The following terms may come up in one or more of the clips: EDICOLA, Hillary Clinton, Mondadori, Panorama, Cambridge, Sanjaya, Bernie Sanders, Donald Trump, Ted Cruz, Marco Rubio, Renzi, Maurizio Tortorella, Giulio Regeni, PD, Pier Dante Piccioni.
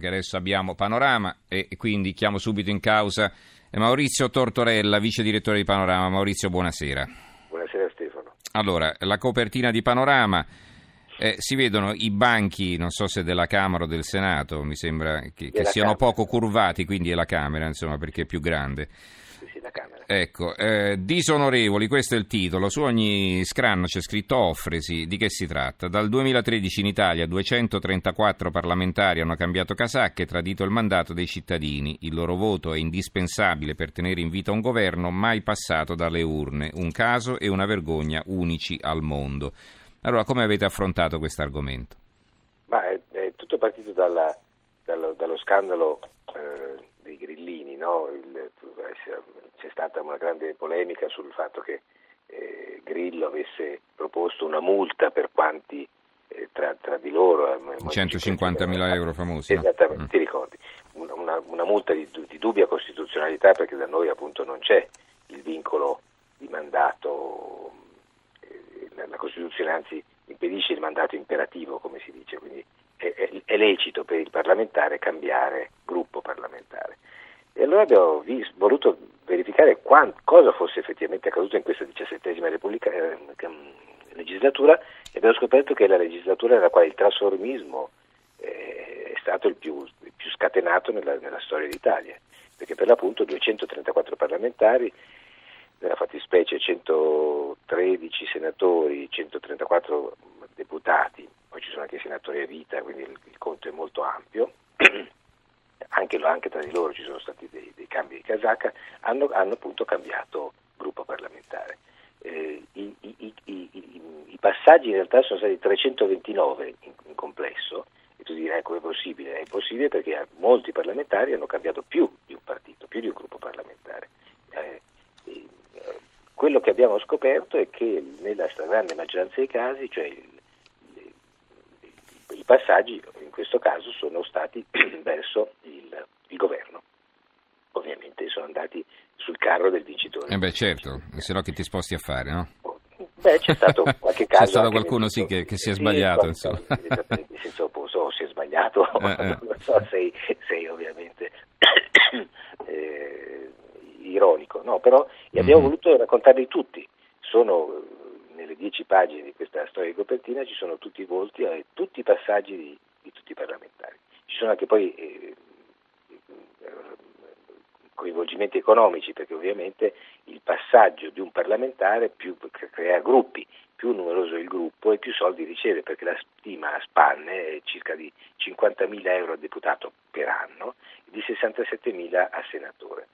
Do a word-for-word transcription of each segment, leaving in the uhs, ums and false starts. Che adesso abbiamo Panorama e quindi chiamo subito in causa Maurizio Tortorella, vice direttore di Panorama. Maurizio, buonasera. Buonasera Stefano. Allora, la copertina di Panorama, eh, si vedono i banchi, non so se della Camera o del Senato, mi sembra che, che siano Camera. Poco curvati, quindi è la Camera, insomma, perché è più grande. Ecco, eh, disonorevoli, questo è il titolo, su ogni scranno c'è scritto offresi, di che si tratta? Dal duemilatredici in Italia duecentotrentaquattro parlamentari hanno cambiato casacche e tradito il mandato dei cittadini, il loro voto è indispensabile per tenere in vita un governo mai passato dalle urne, un caso e una vergogna unici al mondo. Allora, come avete affrontato questo argomento? Ma è, è tutto partito dalla, dallo, dallo scandalo eh, dei grillini, no? Il, c'è stata una grande polemica sul fatto che eh, Grillo avesse proposto una multa per quanti eh, tra, tra di loro centocinquantamila euro famosi, esattamente, no? Ti ricordi una, una multa di, di dubbia costituzionalità, perché da noi appunto non c'è il vincolo di mandato, eh, la, la Costituzione anzi impedisce il mandato imperativo, come si dice, quindi è, è, è lecito per il parlamentare cambiare gruppo parlamentare. E allora abbiamo vis- voluto verificare quant- cosa fosse effettivamente accaduto in questa diciassettesima Repubblica- eh, legislatura, e abbiamo scoperto che è la legislatura nella quale il trasformismo eh, è stato il più, il più scatenato nella, nella storia d'Italia, perché per l'appunto duecentotrentaquattro parlamentari, nella fattispecie centotredici senatori, centotrentaquattro deputati, poi ci sono anche i senatori a vita, quindi il, il conto è molto ampio. Anche, anche tra di loro ci sono stati dei, dei cambi di casacca, hanno, hanno appunto cambiato gruppo parlamentare. Eh, i, i, i, i, i passaggi in realtà sono stati trecentoventinove in, in complesso, e tu dirai come è possibile? È possibile perché molti parlamentari hanno cambiato più di un partito, più di un gruppo parlamentare. Eh, eh, quello che abbiamo scoperto è che nella stragrande maggioranza dei casi, cioè il, i passaggi in questo caso sono stati verso il, il governo, ovviamente sono andati sul carro del vincitore. Eh beh certo, se no che ti sposti a fare, no? Beh, c'è stato qualche caso. C'è stato qualcuno senso, sì che, che si è sbagliato, sì, insomma. Nel senso opposto, o si è sbagliato, eh, eh. non so, sei, sei ovviamente eh, ironico, no? Però li abbiamo mm. voluto raccontarli tutti, sono... Nelle dieci pagine di questa storia di copertina ci sono tutti i volti e tutti i passaggi di, di tutti i parlamentari. Ci sono anche poi eh, coinvolgimenti economici, perché ovviamente il passaggio di un parlamentare più crea gruppi, più numeroso è il gruppo e più soldi riceve, perché la stima a spanne è circa di cinquantamila euro a deputato per anno e di sessantasettemila a senatore.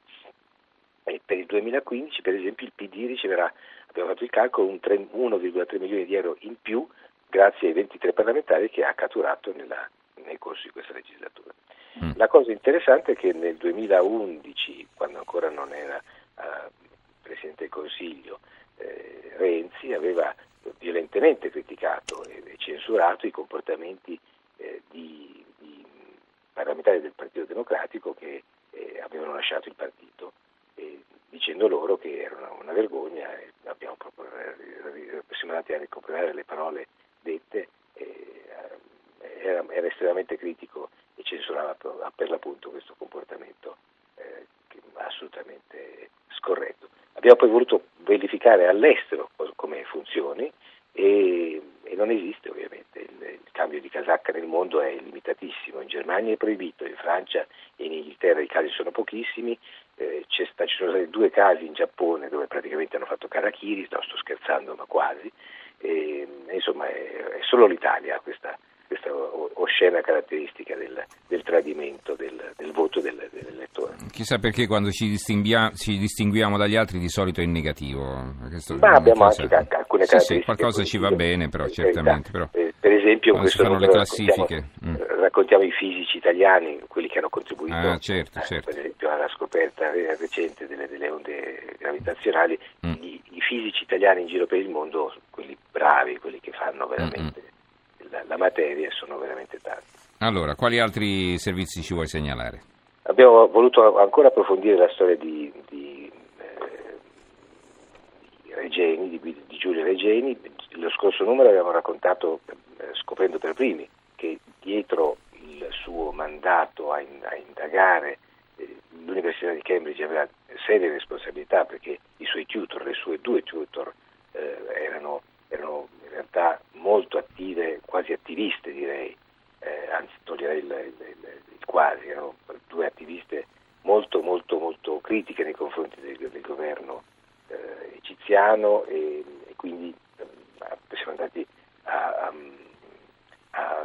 E per il duemilaquindici, per esempio, il P D riceverà, abbiamo fatto il calcolo, un uno virgola tre milioni di euro in più grazie ai ventitré parlamentari che ha catturato nella, nel corso di questa legislatura. Mm. La cosa interessante è che nel duemilaundici, quando ancora non era uh, Presidente del Consiglio, eh, Renzi aveva violentemente criticato e, e censurato i comportamenti eh, di, di parlamentari del Partito Democratico che eh, avevano lasciato il partito, dicendo loro che era una, una vergogna. Abbiamo proprio, siamo andati a recuperare le parole dette, e, era, era estremamente critico e censurava per, per l'appunto questo comportamento eh, che, assolutamente scorretto. Abbiamo poi voluto verificare all'estero come funzioni, e, e non esiste ovviamente, il, il cambio di casacca nel mondo è limitatissimo, in Germania è proibito, in Francia e in Inghilterra i casi sono pochissimi. Eh, c'è sta, ci sono stati due casi in Giappone dove praticamente hanno fatto Karakiri, no, sto scherzando ma quasi, e, insomma è, è solo l'Italia questa, questa oscena caratteristica del, del tradimento del, del voto del, dell'elettore. Chissà perché quando ci, distinguia, ci distinguiamo dagli altri di solito è in negativo. Questo ma abbiamo anche ca- alcune sì, caratteristiche. Sì, qualcosa ci va bene però, certamente. Però. Eh, per esempio questo sono le classifiche. Raccontiamo, mm. raccontiamo i fisici italiani, quelli che hanno contribuito ah, certo, eh, certo. per esempio alla scoperta recente delle, delle onde gravitazionali. Mm. I, I fisici italiani in giro per il mondo, quelli bravi, quelli che fanno veramente mm. la, la materia, sono veramente tanti. Allora, quali altri servizi ci vuoi segnalare? Abbiamo voluto ancora approfondire la storia di, di, eh, di Regeni, di, di Giulio Regeni. Lo scorso numero abbiamo raccontato, eh, scoprendo per primi, che dietro il il suo mandato a, in, a indagare, eh, l'Università di Cambridge aveva serie responsabilità perché i suoi tutor, le sue due tutor eh, erano, erano in realtà molto attive, quasi attiviste direi, eh, anzi toglierei il, il, il, il quasi, erano due attiviste molto molto molto critiche nei confronti del, del governo eh, egiziano e, e quindi eh, siamo andati a, a,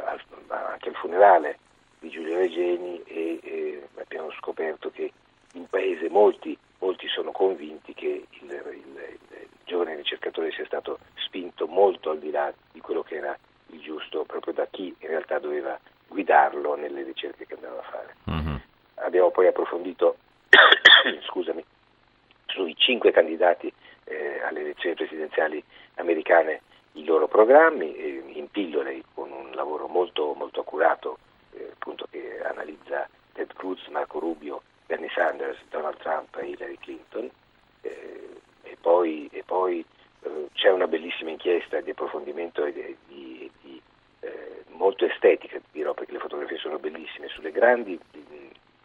a, a, anche al funerale di Giulio Regeni e, e abbiamo scoperto che in paese molti, molti sono convinti che il, il, il, il giovane ricercatore sia stato spinto molto al di là di quello che era il giusto proprio da chi in realtà doveva guidarlo nelle ricerche che andava a fare. Mm-hmm. Abbiamo poi approfondito scusami, sui cinque candidati eh, alle elezioni presidenziali americane i loro programmi, eh, in pillole con un lavoro molto, molto accurato eh, appunto che analizza Ted Cruz, Marco Rubio, Bernie Sanders, Donald Trump e Hillary Clinton, eh, e poi, e poi eh, c'è una bellissima inchiesta di approfondimento e di, di, di, eh, molto estetica, dirò perché le fotografie sono bellissime, sulle grandi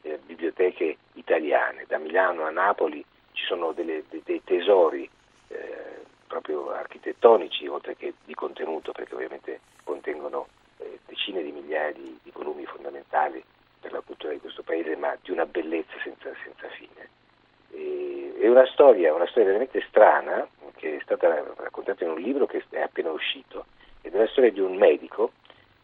eh, biblioteche italiane, da Milano a Napoli ci sono delle, de, dei tesori eh, proprio architettonici, oltre che di contenuto, perché ovviamente contengono eh, decine di migliaia di, di volumi fondamentali per la cultura di questo paese, ma di una bellezza senza, senza fine. E, è una storia, una storia veramente strana, che è stata raccontata in un libro che è appena uscito, ed è la storia di un medico,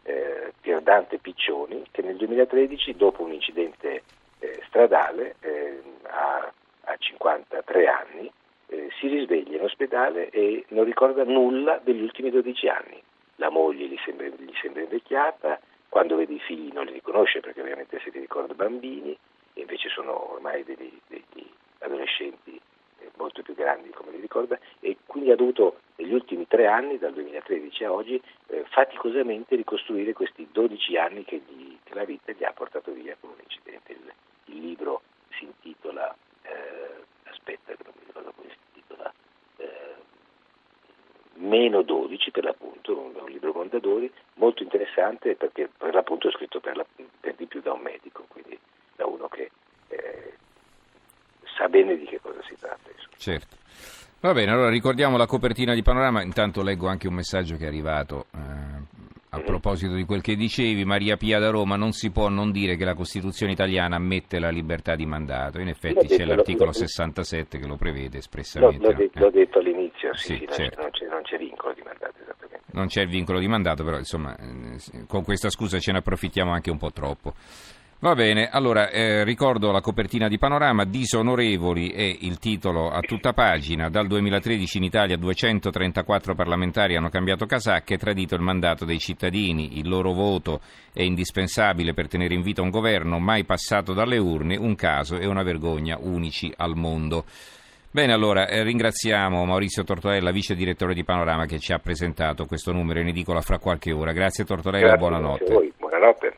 eh, Pier Dante Piccioni, che nel duemilatredici, dopo un incidente eh, stradale, eh, a, a cinquantatré anni, eh, si risveglia in ospedale e non ricorda nulla degli ultimi dodici anni. La moglie gli sembra, gli sembra invecchiata, quando vede i figli non li riconosce perché ovviamente se li ricorda bambini e invece sono ormai degli, degli adolescenti molto più grandi come li ricorda, e quindi ha dovuto negli ultimi tre anni, dal duemilatredici a oggi, eh, faticosamente ricostruire questi dodici anni che, gli, che la vita gli ha portato via con un incidente. Il, il libro si intitola, eh, aspetta che non mi ricordo come si intitola, eh, meno dodici per l'appunto, un, un libro Mondadori, molto interessante perché per l'appunto è scritto per, la, per di più da un medico, quindi da uno che eh, sa bene di che cosa si tratta. Insomma. Certo. Va bene, allora ricordiamo la copertina di Panorama, intanto leggo anche un messaggio che è arrivato eh, a mm-hmm. proposito di quel che dicevi, Maria Pia da Roma, non si può non dire che la Costituzione italiana ammette la libertà di mandato, in effetti detto, c'è l'articolo detto, sessantasette che lo prevede espressamente. L'ho, l'ho, detto, eh? l'ho detto all'inizio, sì, sì, sì certo. non, c'è, non c'è vincolo di mandato esattamente. Non c'è il vincolo di mandato, però insomma con questa scusa ce ne approfittiamo anche un po' troppo. Va bene, allora eh, ricordo la copertina di Panorama, Disonorevoli è il titolo a tutta pagina, dal duemilatredici in Italia duecentotrentaquattro parlamentari hanno cambiato casacca e tradito il mandato dei cittadini, il loro voto è indispensabile per tenere in vita un governo mai passato dalle urne, un caso e una vergogna unici al mondo. Bene, allora eh, ringraziamo Maurizio Tortorella, vice direttore di Panorama, che ci ha presentato questo numero in edicola fra qualche ora. Grazie Tortorella, grazie, buonanotte. Grazie a voi, buonanotte.